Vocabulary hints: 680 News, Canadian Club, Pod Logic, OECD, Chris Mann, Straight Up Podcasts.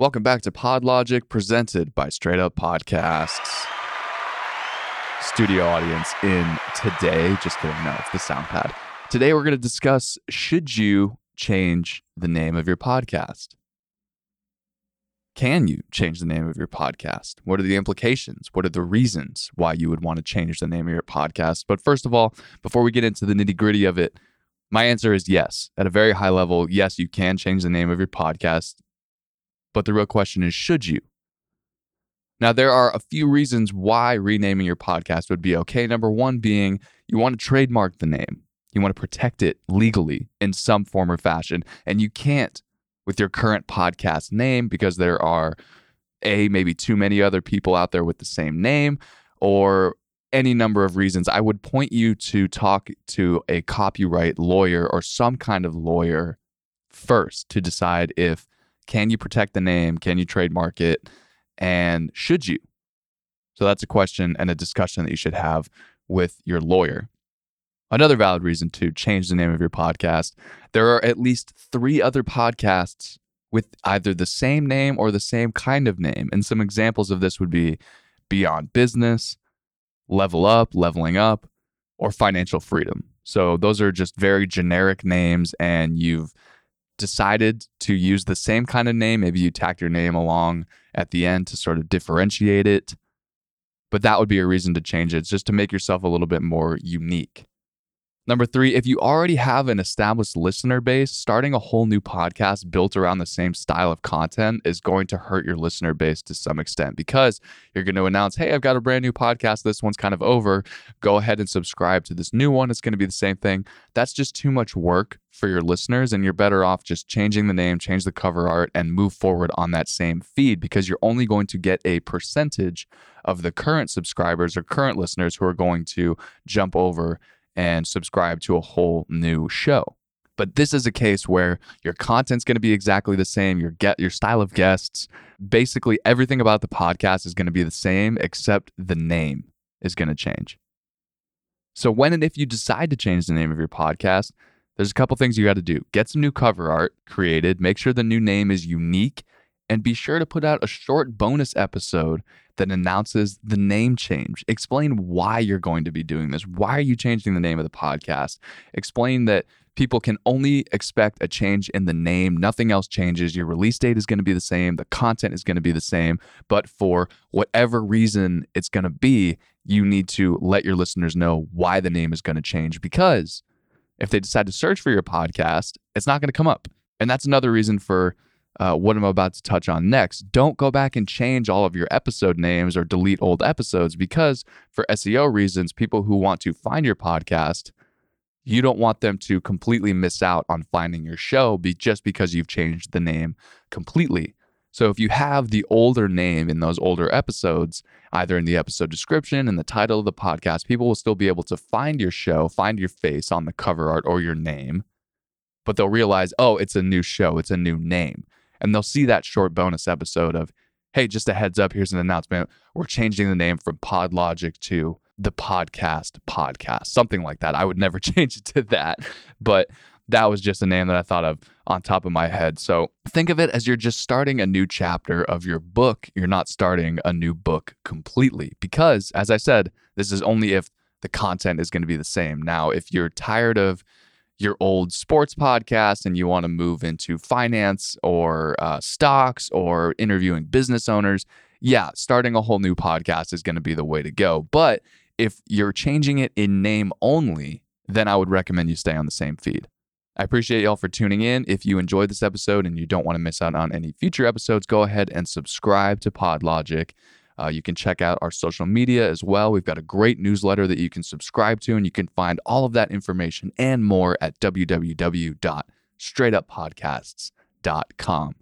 Welcome back to Pod Logic, presented by Straight Up Podcasts. Studio audience in today. Just kidding. No, it's the sound pad. Today, we're going to discuss, should you change the name of your podcast? Can you change the name of your podcast? What are the implications? What are the reasons why you would want to change the name of your podcast? But first of all, before we get into the nitty gritty of it, my answer is yes. At a very high level, yes, you can change the name of your podcast. But the real question is, should you? Now, there are a few reasons why renaming your podcast would be okay. Number one being, you want to trademark the name. You want to protect it legally in some form or fashion. And you can't with your current podcast name because there are, A, maybe too many other people out there with the same name, or any number of reasons. I would point you to talk to a copyright lawyer or some kind of lawyer first to decide if can you protect the name? Can you trademark it? And should you? So that's a question and a discussion that you should have with your lawyer. Another valid reason to change the name of your podcast. There are at least 3 other podcasts with either the same name or the same kind of name. And some examples of this would be Beyond Business, Level Up, Leveling Up, or Financial Freedom. So those are just very generic names, and you've decided to use the same kind of name. Maybe you tack your name along at the end to sort of differentiate it, but that would be a reason to change it. It's just to make yourself a little bit more unique. Number 3, if you already have an established listener base, starting a whole new podcast built around the same style of content is going to hurt your listener base to some extent because you're going to announce, hey, I've got a brand new podcast. This one's kind of over. Go ahead and subscribe to this new one. It's going to be the same thing. That's just too much work for your listeners, and you're better off just changing the name, change the cover art, and move forward on that same feed because you're only going to get a percentage of the current subscribers or current listeners who are going to jump over and subscribe to a whole new show. But this is a case where your content's going to be exactly the same, your style of guests, basically everything about the podcast is going to be the same except the name is going to change. So when and if you decide to change the name of your podcast, there's a couple things you got to do. Get some new cover art created, make sure the new name is unique, and be sure to put out a short bonus episode that announces the name change. Explain why you're going to be doing this. Why are you changing the name of the podcast? Explain that people can only expect a change in the name. Nothing else changes. Your release date is going to be the same. The content is going to be the same. But for whatever reason it's going to be, you need to let your listeners know why the name is going to change. Because if they decide to search for your podcast, it's not going to come up. And that's another reason for what I'm about to touch on next. Don't go back and change all of your episode names or delete old episodes because for SEO reasons, people who want to find your podcast, you don't want them to completely miss out on finding your show just because you've changed the name completely. So if you have the older name in those older episodes, either in the episode description and the title of the podcast, people will still be able to find your show, find your face on the cover art or your name, but they'll realize, oh, it's a new show, it's a new name. And they'll see that short bonus episode of, hey, just a heads up, here's an announcement. We're changing the name from Pod Logic to the podcast, something like that. I would never change it to that, but that was just a name that I thought of on top of my head. So think of it as you're just starting a new chapter of your book. You're not starting a new book completely because, as I said, this is only if the content is going to be the same. Now, if you're tired of your old sports podcast and you want to move into finance or stocks or interviewing business owners, yeah, starting a whole new podcast is going to be the way to go. But if you're changing it in name only, then I would recommend you stay on the same feed. I appreciate y'all for tuning in. If you enjoyed this episode and you don't want to miss out on any future episodes, go ahead and subscribe to PodLogic. You can check out our social media as well. We've got a great newsletter that you can subscribe to, and you can find all of that information and more at www.straightuppodcasts.com.